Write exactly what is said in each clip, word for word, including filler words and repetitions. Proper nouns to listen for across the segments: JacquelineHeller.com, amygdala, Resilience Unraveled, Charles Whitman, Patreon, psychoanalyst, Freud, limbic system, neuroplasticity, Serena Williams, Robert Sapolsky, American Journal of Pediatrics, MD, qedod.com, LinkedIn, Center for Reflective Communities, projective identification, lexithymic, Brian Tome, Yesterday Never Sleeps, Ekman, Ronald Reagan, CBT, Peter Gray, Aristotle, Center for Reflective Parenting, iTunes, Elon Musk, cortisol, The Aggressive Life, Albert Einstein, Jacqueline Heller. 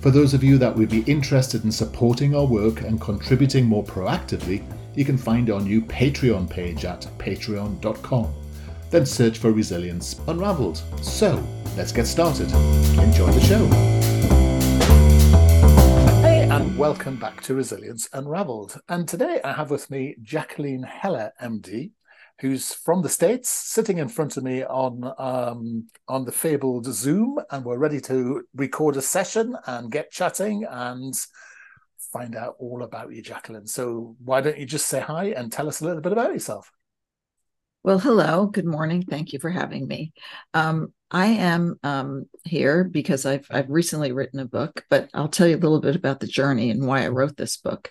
For those of you that would be interested in supporting our work and contributing more proactively, you can find our new Patreon page at patreon dot com. Then search for Resilience Unraveled. So, let's get started. Enjoy the show. Hey, and welcome back to Resilience Unraveled. And today I have with me Jacqueline Heller, M D, who's from the States, sitting in front of me on um, on the fabled Zoom, and we're ready to record a session and get chatting and find out all about you, Jacqueline. So why don't you just say hi and tell us a little bit about yourself? Well, hello, good morning. Thank you for having me. Um, I am um, here because I've I've recently written a book, but I'll tell you a little bit about the journey and why I wrote this book.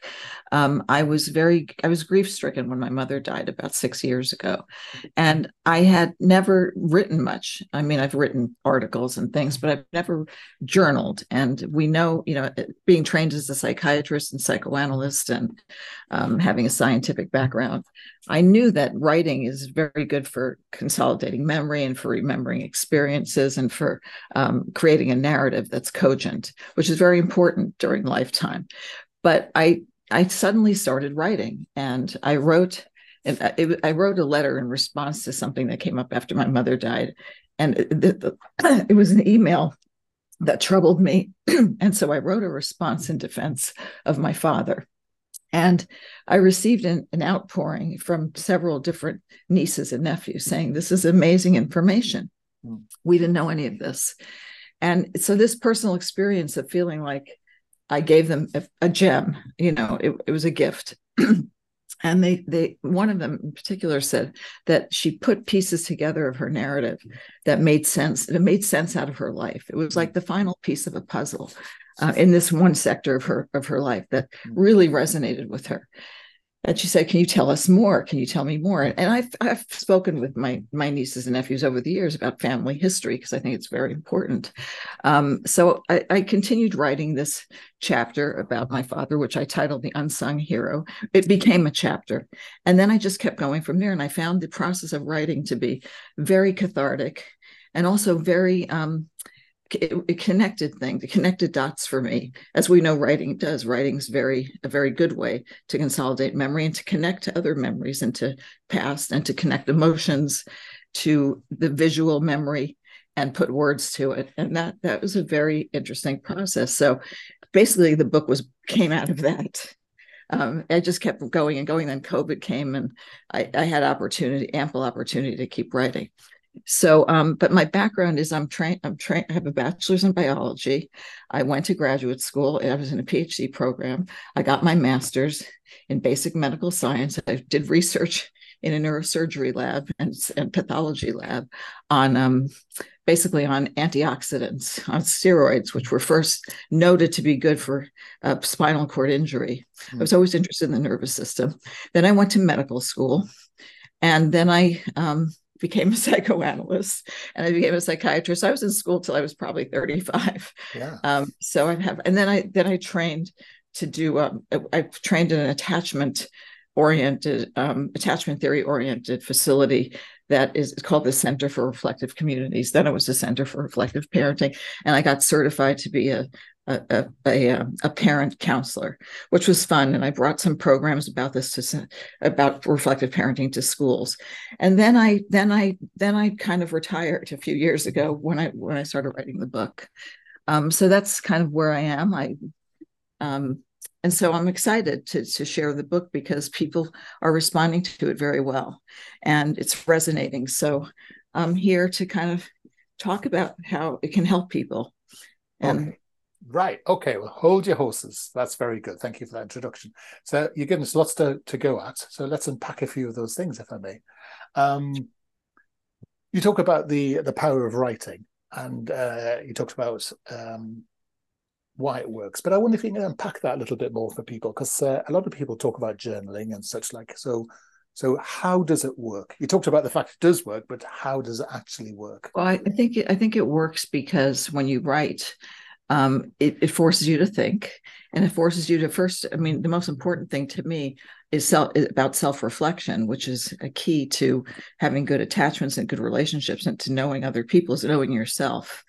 Um, I was very I was grief-stricken when my mother died about six years ago, and I had never written much. I mean, I've written articles and things, but I've never journaled. And we know, you know, being trained as a psychiatrist and psychoanalyst and um, having a scientific background, I knew that writing is very good for consolidating memory and for remembering experience. experiences and for um, creating a narrative that's cogent, which is very important during lifetime. But I I suddenly started writing, and I wrote and I, I wrote a letter in response to something that came up after my mother died, and it, the, the, it was an email that troubled me, and so I wrote a response in defense of my father. And I received an, an outpouring from several different nieces and nephews saying, "This is amazing information. We didn't know any of this." And so this personal experience of feeling like I gave them a, a gem, you know, it, it was a gift. And they, they, one of them in particular said that she put pieces together of her narrative that made sense. It made sense out of her life. It was like the final piece of a puzzle uh, in this one sector of her, of her life that really resonated with her. And she said, "Can you tell us more? Can you tell me more?" And I've, I've spoken with my, my nieces and nephews over the years about family history, because I think it's very important. Um, so I, I continued writing this chapter about my father, which I titled The Unsung Hero. It became a chapter. And then I just kept going from there. And I found the process of writing to be very cathartic and also very... Um, a connected thing, the connected dots for me. As we know, writing does. Writing's very a very good way to consolidate memory and to connect to other memories and to past and to connect emotions to the visual memory and put words to it. And that that was a very interesting process. So basically the book was came out of that. Um, I just kept going and going. Then COVID came and I, I had opportunity, ample opportunity to keep writing. So, um, but my background is I'm trained, I'm trained, I have a bachelor's in biology. I went to graduate school. I was in a PhD program. I got my master's in basic medical science. I did research in a neurosurgery lab and, and pathology lab on um, basically on antioxidants, on steroids, which were first noted to be good for uh, spinal cord injury. Mm-hmm. I was always interested in the nervous system. Then I went to medical school, and then I, um, became a psychoanalyst, and I became a psychiatrist. I was in school till I was probably thirty-five. Yeah. Um, so I have, and then I then I trained to do. Um, I trained in an attachment oriented, um, attachment theory oriented facility that is called the Center for Reflective Communities. Then it was the Center for Reflective Parenting, and I got certified to be a. A, a, a parent counselor, which was fun. And I brought some programs about this to about reflective parenting to schools. And then I then I then I kind of retired a few years ago when I when I started writing the book. Um, so that's kind of where I am. I um, And so I'm excited to, to share the book because people are responding to it very well and it's resonating. So I'm here to kind of talk about how it can help people. And okay. Right. Okay. Well, hold your horses. That's very good. Thank you for that introduction. So you're giving us lots to, to go at. So let's unpack a few of those things, if I may. Um, you talk about the the power of writing and uh, you talked about um, why it works. But I wonder if you can unpack that a little bit more for people, because uh, a lot of people talk about journaling and such like. So so how does it work? You talked about the fact it does work, but how does it actually work? Well, I think it, I think it works because when you write, Um, it, it forces you to think, and it forces you to first, I mean, the most important thing to me is, self, is about self-reflection, which is a key to having good attachments and good relationships and to knowing other people is knowing yourself.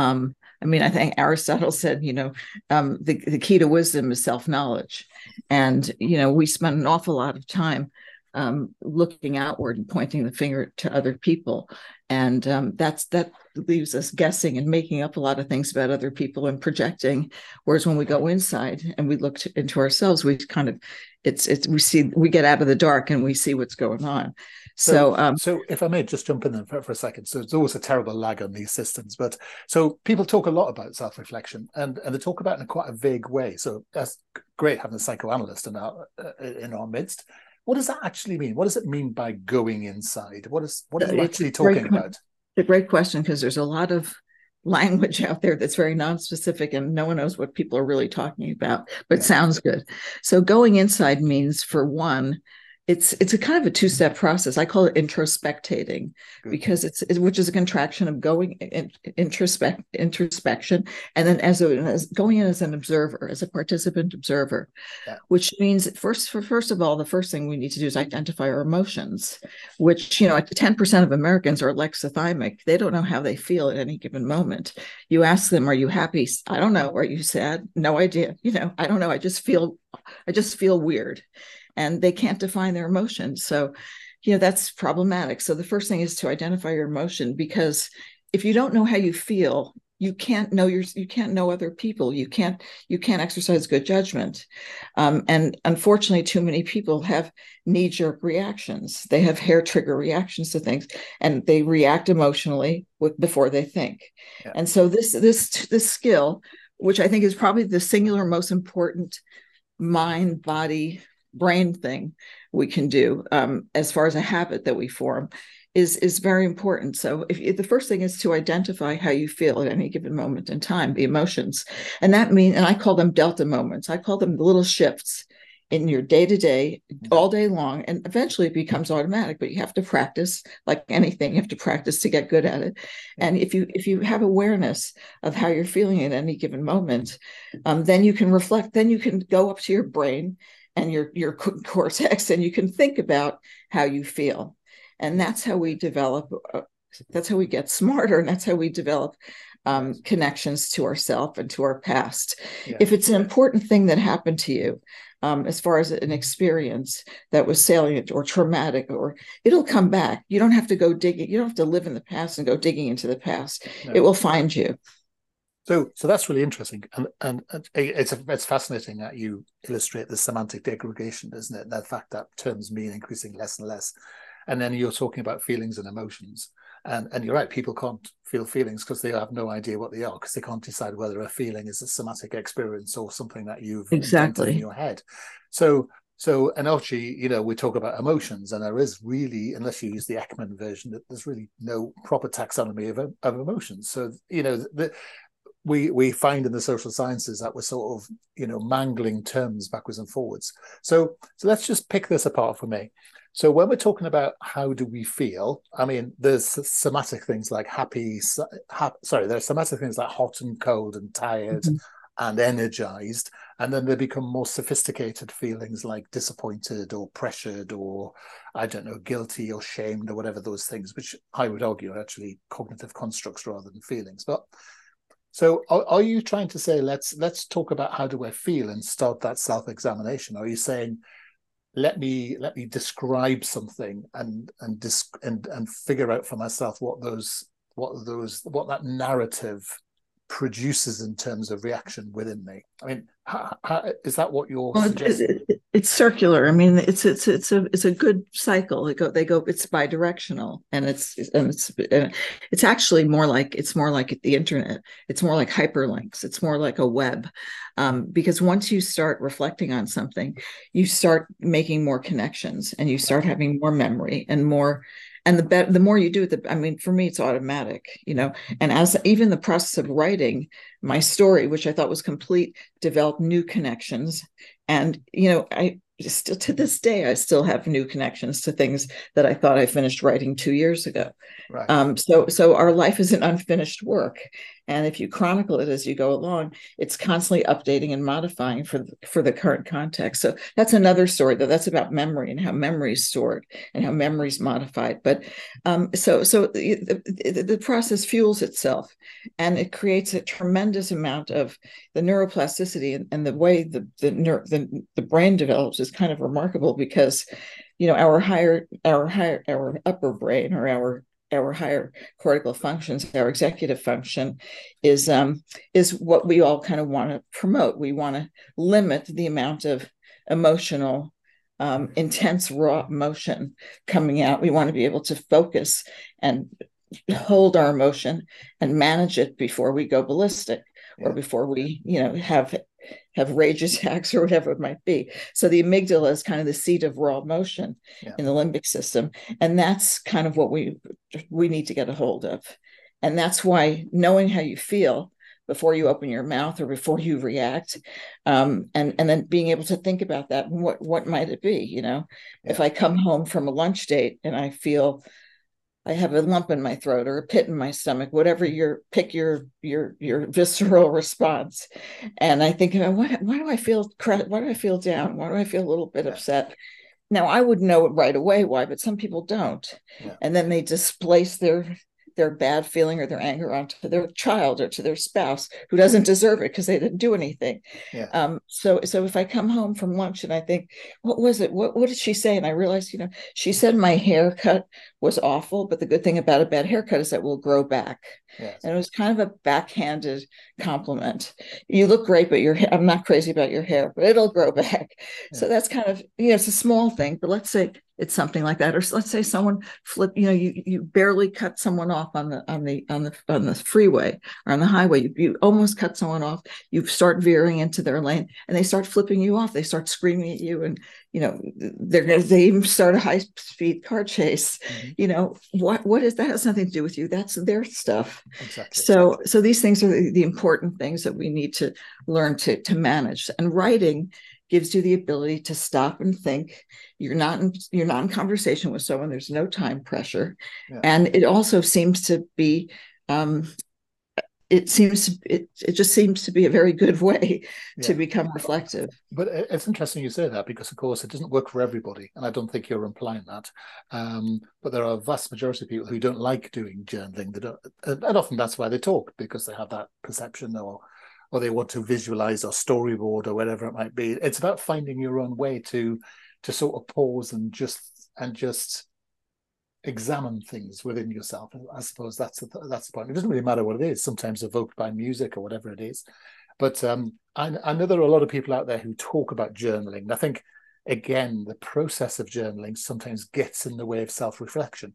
Um, I mean, I think Aristotle said, you know, um, the, the key to wisdom is self-knowledge. And, you know, we spend an awful lot of time um, looking outward and pointing the finger to other people. And um, that's that leaves us guessing and making up a lot of things about other people and projecting. Whereas when we go inside and we look to, into ourselves, we kind of it's it's we see we get out of the dark and we see what's going on. So, so, um, so if I may just jump in there for, for a second. So it's always a terrible lag on these systems. But so people talk a lot about self-reflection and, and they talk about it in quite a vague way. So that's great having a psychoanalyst in our uh, in our midst. What does that actually mean? What does it mean by going inside? What is what are you actually talking about? It's a great question because there's a lot of language out there that's very nonspecific and no one knows what people are really talking about, but yeah. Sounds good. So going inside means, for one, it's it's a kind of a two-step process. I call it introspectating good. because it's it, which is a contraction of going in, introspect introspection and then as, a, as going in as an observer, as a participant observer, yeah. Which means first for first of all, the first thing we need to do is identify our emotions, which, you know, ten percent of Americans are lexithymic. They don't know how they feel at any given moment. You ask them, are you happy? I don't know. Are you sad? No idea. You know, I don't know. I just feel I just feel weird. And they can't define their emotions. So, you know, that's problematic. So the first thing is to identify your emotion, because if you don't know how you feel, you can't know your, you can't know other people. You can't, you can't exercise good judgment. Um, and unfortunately, too many people have knee-jerk reactions. They have hair trigger reactions to things, and they react emotionally with, before they think. Yeah. And so this, this, this skill, which I think is probably the singular most important mind, body, brain thing we can do um, as far as a habit that we form is is very important. So if, if the first thing is to identify how you feel at any given moment in time, the emotions, and that means, and I call them delta moments. I call them the little shifts in your day-to-day all day long, and eventually it becomes automatic, but you have to practice. Like anything, you have to practice to get good at it. And if you if you have awareness of how you're feeling at any given moment, um, then you can reflect, then you can go up to your brain and your, your cortex, and you can think about how you feel. And that's how we develop, uh, that's how we get smarter, and that's how we develop um, connections to ourselves and to our past. Yeah. If it's an important thing that happened to you, um, as far as an experience that was salient or traumatic, or it'll come back. You don't have to go digging, you don't have to live in the past and go digging into the past. No. It will find you. So, so that's really interesting, and and, and it's it's fascinating that you illustrate the semantic degradation, isn't it? The fact that terms mean increasing less and less, and then you're talking about feelings and emotions, and and you're right, people can't feel feelings because they have no idea what they are, because they can't decide whether a feeling is a somatic experience or something that you've exactly in your head. So. So, and actually, you know, we talk about emotions, and there is really, unless you use the Ekman version, there's really no proper taxonomy of of emotions. So, you know, the We we find in the social sciences that we're sort of, you know, mangling terms backwards and forwards. So so let's just pick this apart for me. So when we're talking about how do we feel, I mean, there's somatic things like happy, ha- sorry, there's somatic things like hot and cold and tired mm-hmm. and energized. And then they become more sophisticated feelings like disappointed or pressured or, I don't know, guilty or shamed or whatever those things, which I would argue are actually cognitive constructs rather than feelings. But so are, are you trying to say, let's let's talk about how do I feel and start that self-examination? Are you saying, let me let me describe something and and disc, and and figure out for myself what those what those what that narrative produces in terms of reaction within me? I mean, how, how, is that what you're well, suggesting? It, it, it's circular. I mean, it's it's it's a it's a good cycle. They go they go. It's bi-directional, and it's and it's and it's actually more like it's more like the internet. It's more like hyperlinks. It's more like a web, um, because once you start reflecting on something, you start making more connections, and you start having more memory and more. And the better, the more you do it, the, I mean, for me, it's automatic, you know, and as even the process of writing my story, which I thought was complete, developed new connections. And, you know, I still to this day, I still have new connections to things that I thought I finished writing two years ago. Right. Um, so so our life is an unfinished work. And if you chronicle it as you go along, it's constantly updating and modifying for the, for the current context. So that's another story, though. That's about memory and how memory is stored and how memory is modified. But um, so so the, the, the process fuels itself, and it creates a tremendous amount of the neuroplasticity, and, and the way the the, neuro, the the brain develops is kind of remarkable, because you know our higher our higher our upper brain or our our higher cortical functions, our executive function, is um, is what we all kind of want to promote. We want to limit the amount of emotional, um, intense, raw emotion coming out. We want to be able to focus and hold our emotion and manage it before we go ballistic, or before we, you know, have have rage attacks or whatever it might be. So the amygdala is kind of the seat of raw emotion yeah. in the limbic system. And that's kind of what we we need to get a hold of. And that's why knowing how you feel before you open your mouth or before you react, um, and, and then being able to think about that, what, what might it be, you know? Yeah. If I come home from a lunch date and I feel I have a lump in my throat or a pit in my stomach, whatever your pick your your your visceral response. And I think, why, why do I feel why do I feel down? Why do I feel a little bit yeah. upset? Now, I would know it right away why, but some people don't. Yeah. And then they displace their their bad feeling or their anger onto their child or to their spouse, who doesn't deserve it because they didn't do anything. Yeah. Um, so, so if I come home from lunch and I think, what was it? What, what did she say? And I realized, you know, she said my haircut was awful, but the good thing about a bad haircut is that we'll grow back. Yes. And it was kind of a backhanded compliment. You look great, but your ha- I'm not crazy about your hair, but it'll grow back. Yeah. So that's kind of, you know, it's a small thing, but let's say it's something like that. Or let's say someone flip, you know, you, you barely cut someone off on the, on the, on the, on the freeway or on the highway. You, you almost cut someone off. You start veering into their lane and they start flipping you off. They start screaming at you, and, you know, they're going to, they even start a high speed car chase. Mm-hmm. You know, what, what is that? Has nothing to do with you. That's their stuff. Exactly. So, so these things are the, the important things that we need to learn to, to manage. And writing gives you the ability to stop and think. You're not in, you're not in conversation with someone. There's no time pressure, yeah. and it also seems to be, um, it seems it it just seems to be a very good way yeah. to become reflective. But it's interesting you say that, because of course it doesn't work for everybody, and I don't think you're implying that. Um, but there are a vast majority of people who don't like doing journaling. They don't, and often that's why they talk, because they have that perception or. or they want to visualize or storyboard or whatever it might be. It's about finding your own way to to sort of pause and just and just examine things within yourself. I suppose that's the, that's the point. It doesn't really matter what it is, sometimes evoked by music or whatever it is. But um, I, I know there are a lot of people out there who talk about journaling. And I think, again, the process of journaling sometimes gets in the way of self-reflection.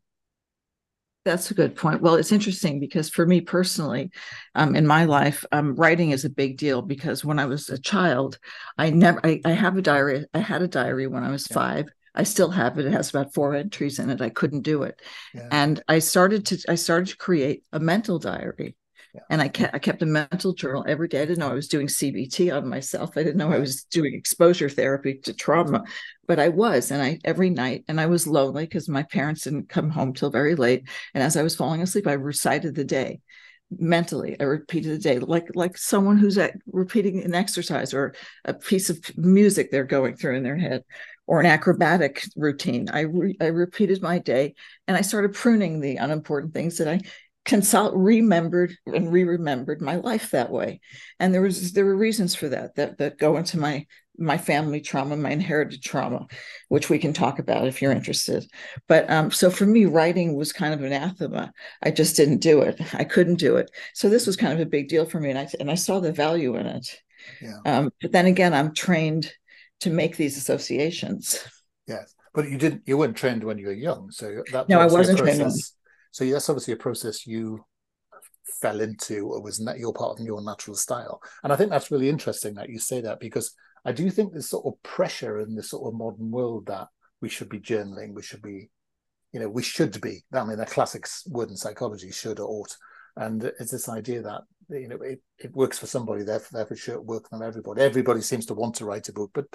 That's a good point. Well, it's interesting, because for me personally, um, in my life, um, writing is a big deal, because when I was a child, I never, I, I have a diary. I had a diary when I was yeah. five. I still have it. It has about four entries in it. I couldn't do it. Yeah. And I started to, I started to create a mental diary. Yeah. And I kept, I kept a mental journal every day. I didn't know I was doing C B T on myself. I didn't know I was doing exposure therapy to trauma, but I was. And I every night, and I was lonely because my parents didn't come home till very late. And as I was falling asleep, I recited the day mentally. I repeated the day like like someone who's at, repeating an exercise or a piece of music they're going through in their head, or an acrobatic routine. I re, I repeated my day, and I started pruning the unimportant things that I. Consult remembered and re-remembered my life that way. And there was there were reasons for that that that go into my my family trauma, my inherited trauma, which we can talk about if you're interested. But um, so for me, writing was kind of anathema. I just didn't do it. I couldn't do it. So this was kind of a big deal for me. And I, and I saw the value in it. Yeah. Um, but then again, I'm trained to make these associations. Yes. But you didn't, you weren't trained when you were young. So that no, I wasn't trained. So that's obviously a process you fell into, or was not your part of your natural style. And I think that's really interesting that you say that, because I do think there's sort of pressure in this sort of modern world that we should be journaling, we should be, you know, we should be. I mean, the classic word in psychology, should or ought. And it's this idea that, you know, it, it works for somebody, therefore, therefore it should work for everybody. Everybody seems to want to write a book, but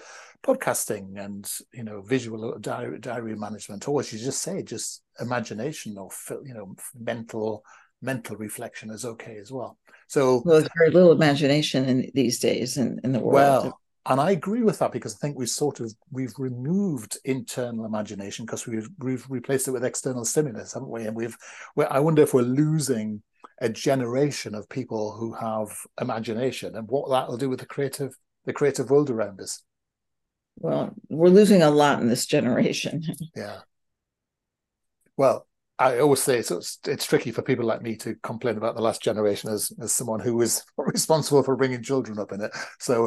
podcasting and, you know, visual diary, diary management, or as you just say, just imagination or, you know, mental mental reflection is okay as well. So, well, there's very little imagination in these days in, in the world. Well, and I agree with that, because I think we've sort of, we've removed internal imagination because we've, we've replaced it with external stimulus, haven't we? And we've, we're, I wonder if we're losing a generation of people who have imagination, and what that will do with the creative, the creative world around us. Well, we're losing a lot in this generation. Yeah. Well, I always say it's, it's it's tricky for people like me to complain about the last generation as as someone who was responsible for bringing children up in it. So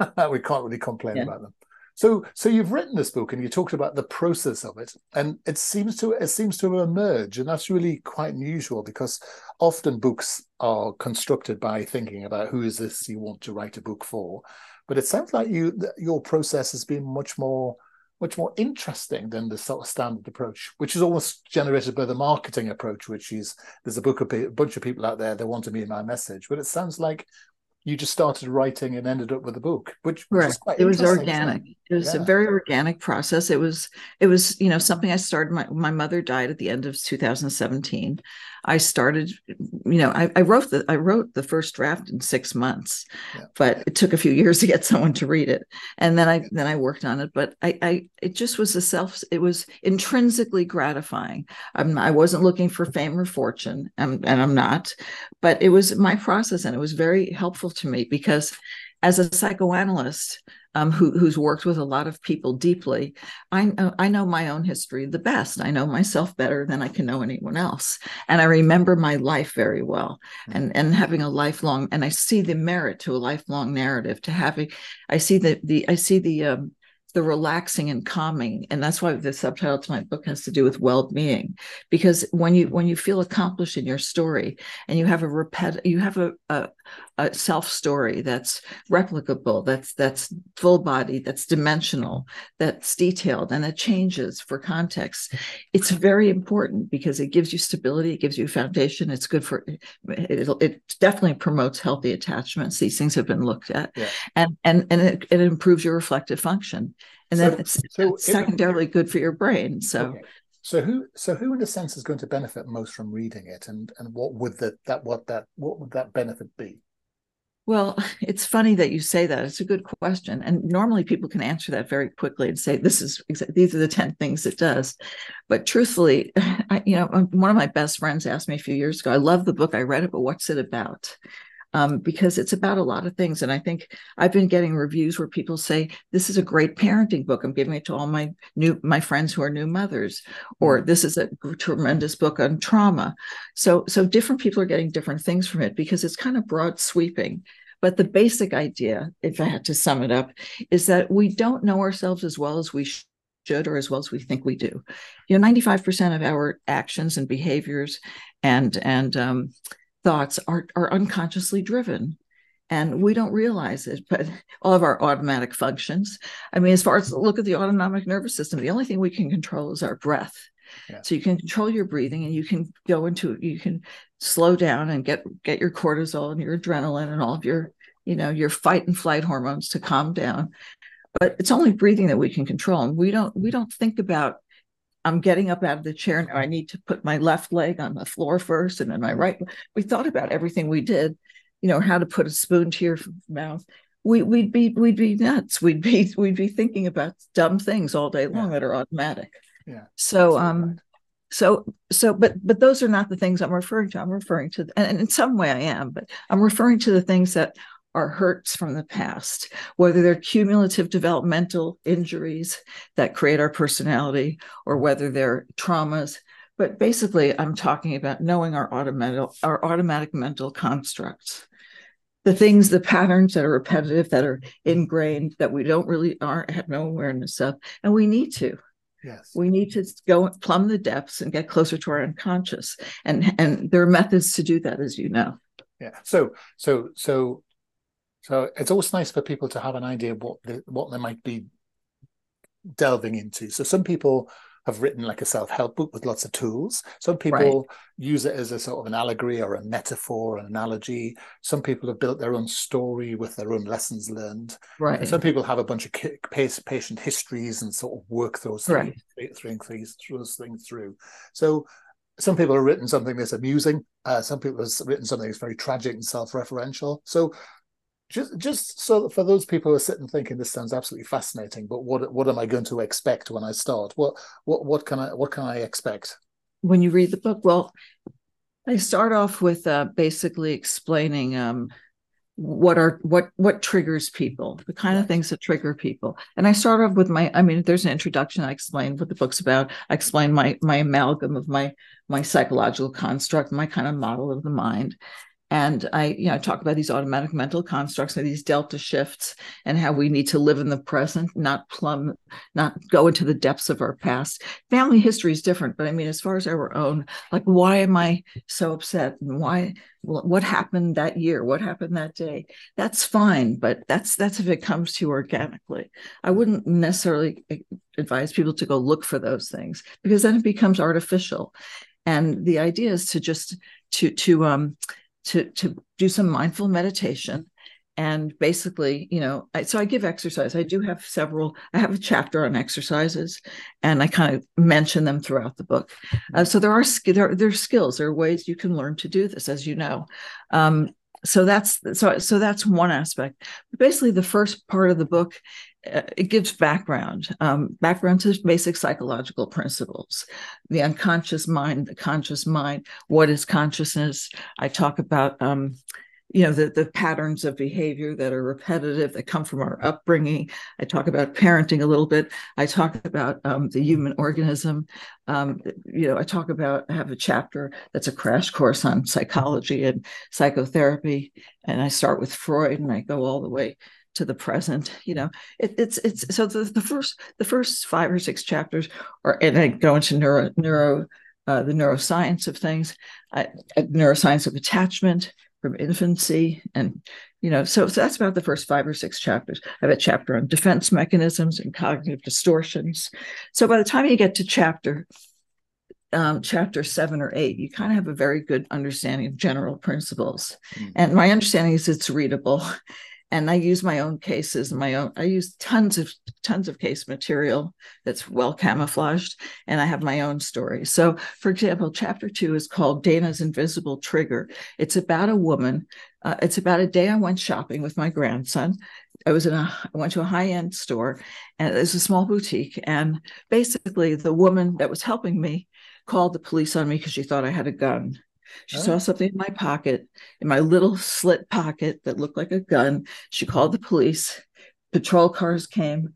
uh, we can't really complain yeah. about them. So so you've written this book and you talked about the process of it, and it seems to it seems to emerge, and that's really quite unusual, because often books are constructed by thinking about who is this you want to write a book for. But it sounds like you your process has been much more. much more interesting than the sort of standard approach, which is almost generated by the marketing approach, which is there's a book, a bunch of people out there that want to be in my message. But it sounds like you just started writing and ended up with a book, which, which is quite interesting. It was organic. It was yeah. a very organic process. It was, it was, you know, something I started. My, my mother died at the end of two thousand seventeen. I started, you know, I, I wrote the, I wrote the first draft in six months, yeah. but it took a few years to get someone to read it. And then I, yeah. then I worked on it, but I, I, it just was a self, it was intrinsically gratifying. I'm, I wasn't looking for fame or fortune, and, and I'm not, but it was my process. And it was very helpful to me, because as a psychoanalyst, Um, who, who's worked with a lot of people deeply, I, I know my own history the best. I know myself better than I can know anyone else. And I remember my life very well, and, and having a lifelong, and I see the merit to a lifelong narrative, to having, I see the, the I see the, um, the relaxing and calming. And that's why the subtitle to my book has to do with well-being, because when you, when you feel accomplished in your story, and you have a repet, you have a, a, a self-story that's replicable, that's, that's full-bodied, that's dimensional, that's detailed, and it changes for context. It's very important, because it gives you stability. It gives you foundation. It's good for, it, it definitely promotes healthy attachments. These things have been looked at, yeah. and, and, and it, it improves your reflective function. And then so, it's, so it's secondarily it, good for your brain. So, okay. so who, so who in a sense is going to benefit most from reading it, and and what would that that what that what would that benefit be? Well, it's funny that you say that. It's a good question, and normally people can answer that very quickly and say, "This is these are the ten things it does." But truthfully, I, you know, one of my best friends asked me a few years ago, "I love the book. I read it, but what's it about?" Um, because it's about a lot of things. And I think I've been getting reviews where people say, this is a great parenting book. I'm giving it to all my new, my friends who are new mothers, or this is a tremendous book on trauma. So, so different people are getting different things from it, because it's kind of broad sweeping. But the basic idea, if I had to sum it up, is that we don't know ourselves as well as we should. should or as well as we think we do. You know, ninety-five percent of our actions and behaviors and and um, thoughts are, are unconsciously driven, and we don't realize it, but all of our automatic functions. I mean, as far as look at the autonomic nervous system, the only thing we can control is our breath. Yeah. So you can control your breathing, and you can go into, you can slow down and get, get your cortisol and your adrenaline and all of your, you know, your fight and flight hormones to calm down. But it's only breathing that we can control. And we don't, we don't think about, I'm getting up out of the chair now, I need to put my left leg on the floor first and then my right. We thought about everything we did, you know, how to put a spoon to your mouth. We, we'd be, we'd be nuts. We'd be, we'd be thinking about dumb things all day long yeah. that are automatic. Yeah. So, um, right. so, so, but, but those are not the things I'm referring to. I'm referring to, and in some way I am, but I'm referring to the things that or hurts from the past, whether they're cumulative developmental injuries that create our personality or whether they're traumas. But basically, I'm talking about knowing our automatic, our automatic mental constructs, the things, the patterns that are repetitive, that are ingrained, that we don't really aren't have no awareness of, and we need to. Yes, we need to go plumb the depths and get closer to our unconscious, and and there are methods to do that, as you know. Yeah. So so so so it's always nice for people to have an idea of what the, what they might be delving into. So some people have written like a self-help book with lots of tools. Some people right. use it as a sort of an allegory or a metaphor, an analogy. Some people have built their own story with their own lessons learned. Right. And some people have a bunch of patient histories and sort of work those right. things, things, those things through. So some people have written something that's amusing. Uh, some people have written something that's very tragic and self-referential. So Just, just so for those people who are sitting thinking this sounds absolutely fascinating, but what, what am I going to expect when I start? What, what, what can I, what can I expect when you read the book? Well, I start off with uh, basically explaining um, what are what what triggers people, the kind of things that trigger people, and I start off with my. I mean, there's an introduction. I explain what the book's about. I explain my my amalgam of my my psychological construct, my kind of model of the mind. And I, you know, I talk about these automatic mental constructs and these delta shifts and how we need to live in the present, not plumb, not go into the depths of our past. Family history is different, but I mean, as far as our own, like, why am I so upset? And why, what happened that year? What happened that day? That's fine, but that's, that's if it comes to you organically. I wouldn't necessarily advise people to go look for those things because then it becomes artificial. And the idea is to just, to, to, um, to to do some mindful meditation. And basically, you know, I, so I give exercise. I do have several, I have a chapter on exercises and I kind of mention them throughout the book. Uh, so there are, there are, there are skills, there are ways you can learn to do this, as you know. Um, so that's, so, so that's one aspect. But basically the first part of the book, uh, it gives background, um, background to basic psychological principles, the unconscious mind, the conscious mind, what is consciousness? I talk about, um, you know, the, the patterns of behavior that are repetitive, that come from our upbringing. I talk about parenting a little bit. I talk about um, the human organism. Um, you know, I talk about, I have a chapter that's a crash course on psychology and psychotherapy. And I start with Freud and I go all the way to the present. You know, it, it's, it's, so the, the first, the first five or six chapters are, and I go into neuro, neuro, uh, the neuroscience of things, I, neuroscience of attachment, from infancy. And, you know, so, so that's about the first five or six chapters. I have a chapter on defense mechanisms and cognitive distortions. So by the time you get to chapter, um, chapter seven or eight, you kind of have a very good understanding of general principles. Mm-hmm. And my understanding is it's readable. And I use my own cases, my own, I use tons of, tons of case material that's well camouflaged, and I have my own story. So for example, chapter two is called Dana's Invisible Trigger. It's about a woman. Uh, it's about a day I went shopping with my grandson. I was in a, I went to a high-end store, and it was a small boutique. And basically the woman that was helping me called the police on me because she thought I had a gun. She oh. saw something in my pocket, in my little slit pocket that looked like a gun. She called the police. Patrol cars came,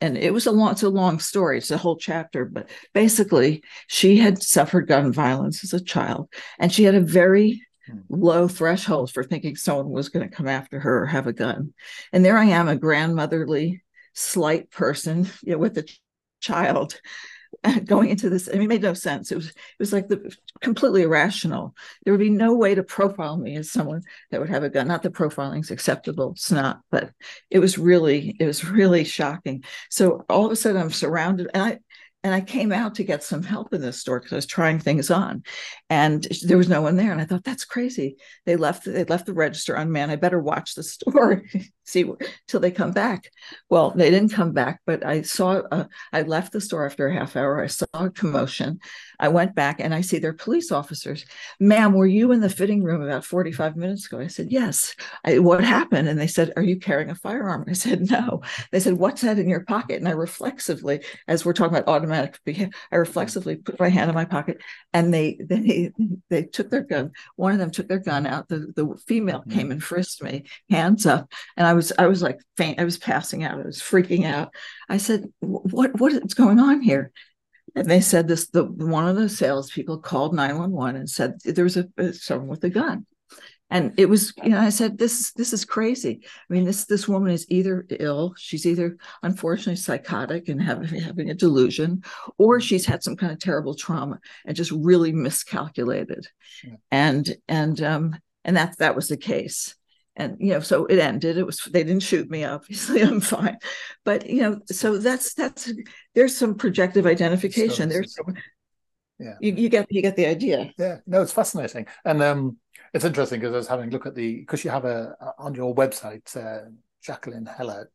and it was a long, it's a long story. It's a whole chapter, but basically she had suffered gun violence as a child, and she had a very low threshold for thinking someone was going to come after her or have a gun. And there I am, a grandmotherly, slight person, you know, with a child, going into this. I mean, it made no sense. It was, it was like the completely irrational. There would be no way to profile me as someone that would have a gun. Not that profiling is acceptable. It's not, but it was really, it was really shocking. So all of a sudden I'm surrounded, and I, and I came out to get some help in this store because I was trying things on, and there was no one there. And I thought, that's crazy. They left, they left the register unmanned. I better watch the store. see till they come back. Well, they didn't come back, but I saw, uh, I left the store after a half hour. I saw a commotion. I went back and I see they're police officers. Ma'am, were you in the fitting room about forty-five minutes ago? I said, yes. I, what happened? And they said, are you carrying a firearm? I said, no. They said, what's that in your pocket? And I reflexively, as we're talking about automatic behavior, I reflexively put my hand in my pocket, and they, they, they took their gun. One of them took their gun out. The, the female came and frisked me, hands up. And I was, I was like faint. I was passing out. I was freaking out. I said, what, what is going on here? And they said this, the, one of the salespeople called nine one one and said, there was a, someone with a gun. And it was, you know, I said, this, this is crazy. I mean, this, this woman is either ill. She's either unfortunately psychotic and having, having a delusion, or she's had some kind of terrible trauma and just really miscalculated. Yeah. And, and, um, and that, that was the case. And, you know, so it ended. It was, they didn't shoot me, obviously, I'm fine. But, you know, so that's, that's, there's some projective identification. So, there's so, some, yeah. You, you get, you get the idea. Yeah. No, it's fascinating. And, um, it's interesting because I was having a look at the, because you have a, on your website, uh, Jacqueline Heller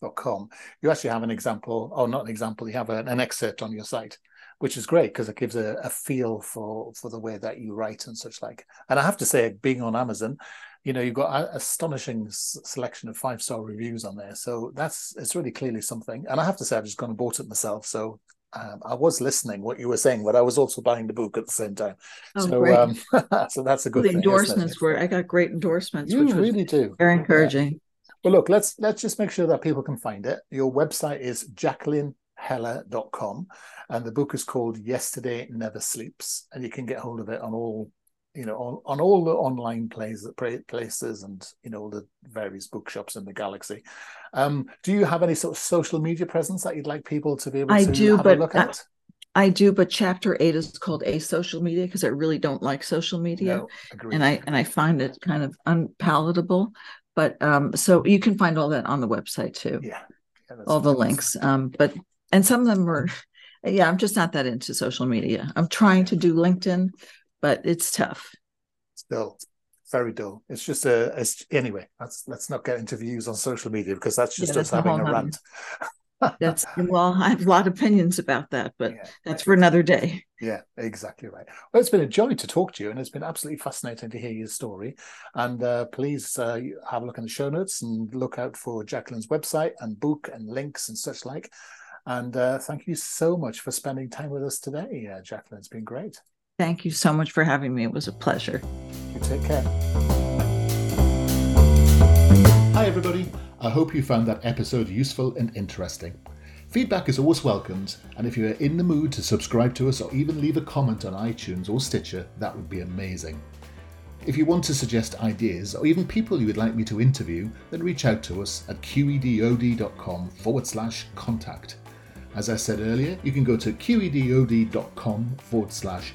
dot com, you actually have an example, or not an example, you have a, an excerpt on your site, which is great because it gives a, a feel for, for the way that you write and such like. And I have to say, being on Amazon, you know, you've got an astonishing selection of five-star reviews on there. So that's, it's really clearly something. And I have to say, I've just gone and bought it myself. So Um, I was listening what you were saying, but I was also buying the book at the same time. Oh, so, um, so that's a good the thing. The endorsements were, I got great endorsements. You which really do. Very encouraging. Yeah. Well, look, let's let's just make sure that people can find it. Your website is Jacqueline Heller dot com, and the book is called Yesterday Never Sleeps, and you can get hold of it on all, you know, on, on all the online places, places, and you know, all the various bookshops in the galaxy. Um, do you have any sort of social media presence that you'd like people to be able I to do, have but, a look at? I, I do, but chapter eight is called Asocial Media because I really don't like social media, no, agreed. and I and I find it kind of unpalatable. But um, so you can find all that on the website too. Yeah, yeah all nice. the links. Um, but and some of them are, yeah, I'm just not that into social media. I'm trying to do LinkedIn. But it's tough. It's dull, very dull. It's just a, it's, anyway, let's, let's not get into views on social media because that's just yeah, us that's having a, a rant. That's, well, I have a lot of opinions about that, but yeah, that's for another day. Yeah, exactly right. Well, it's been a joy to talk to you, and it's been absolutely fascinating to hear your story. And uh, please uh, have a look in the show notes and look out for Jacqueline's website and book and links and such like. And uh, thank you so much for spending time with us today, uh, Jacqueline. It's been great. Thank you so much for having me. It was a pleasure. You take care. Hi, everybody. I hope you found that episode useful and interesting. Feedback is always welcomed, and if you're in the mood to subscribe to us or even leave a comment on iTunes or Stitcher, that would be amazing. If you want to suggest ideas or even people you would like me to interview, then reach out to us at qedod.com forward slash contact. As I said earlier, you can go to qedod.com forward slash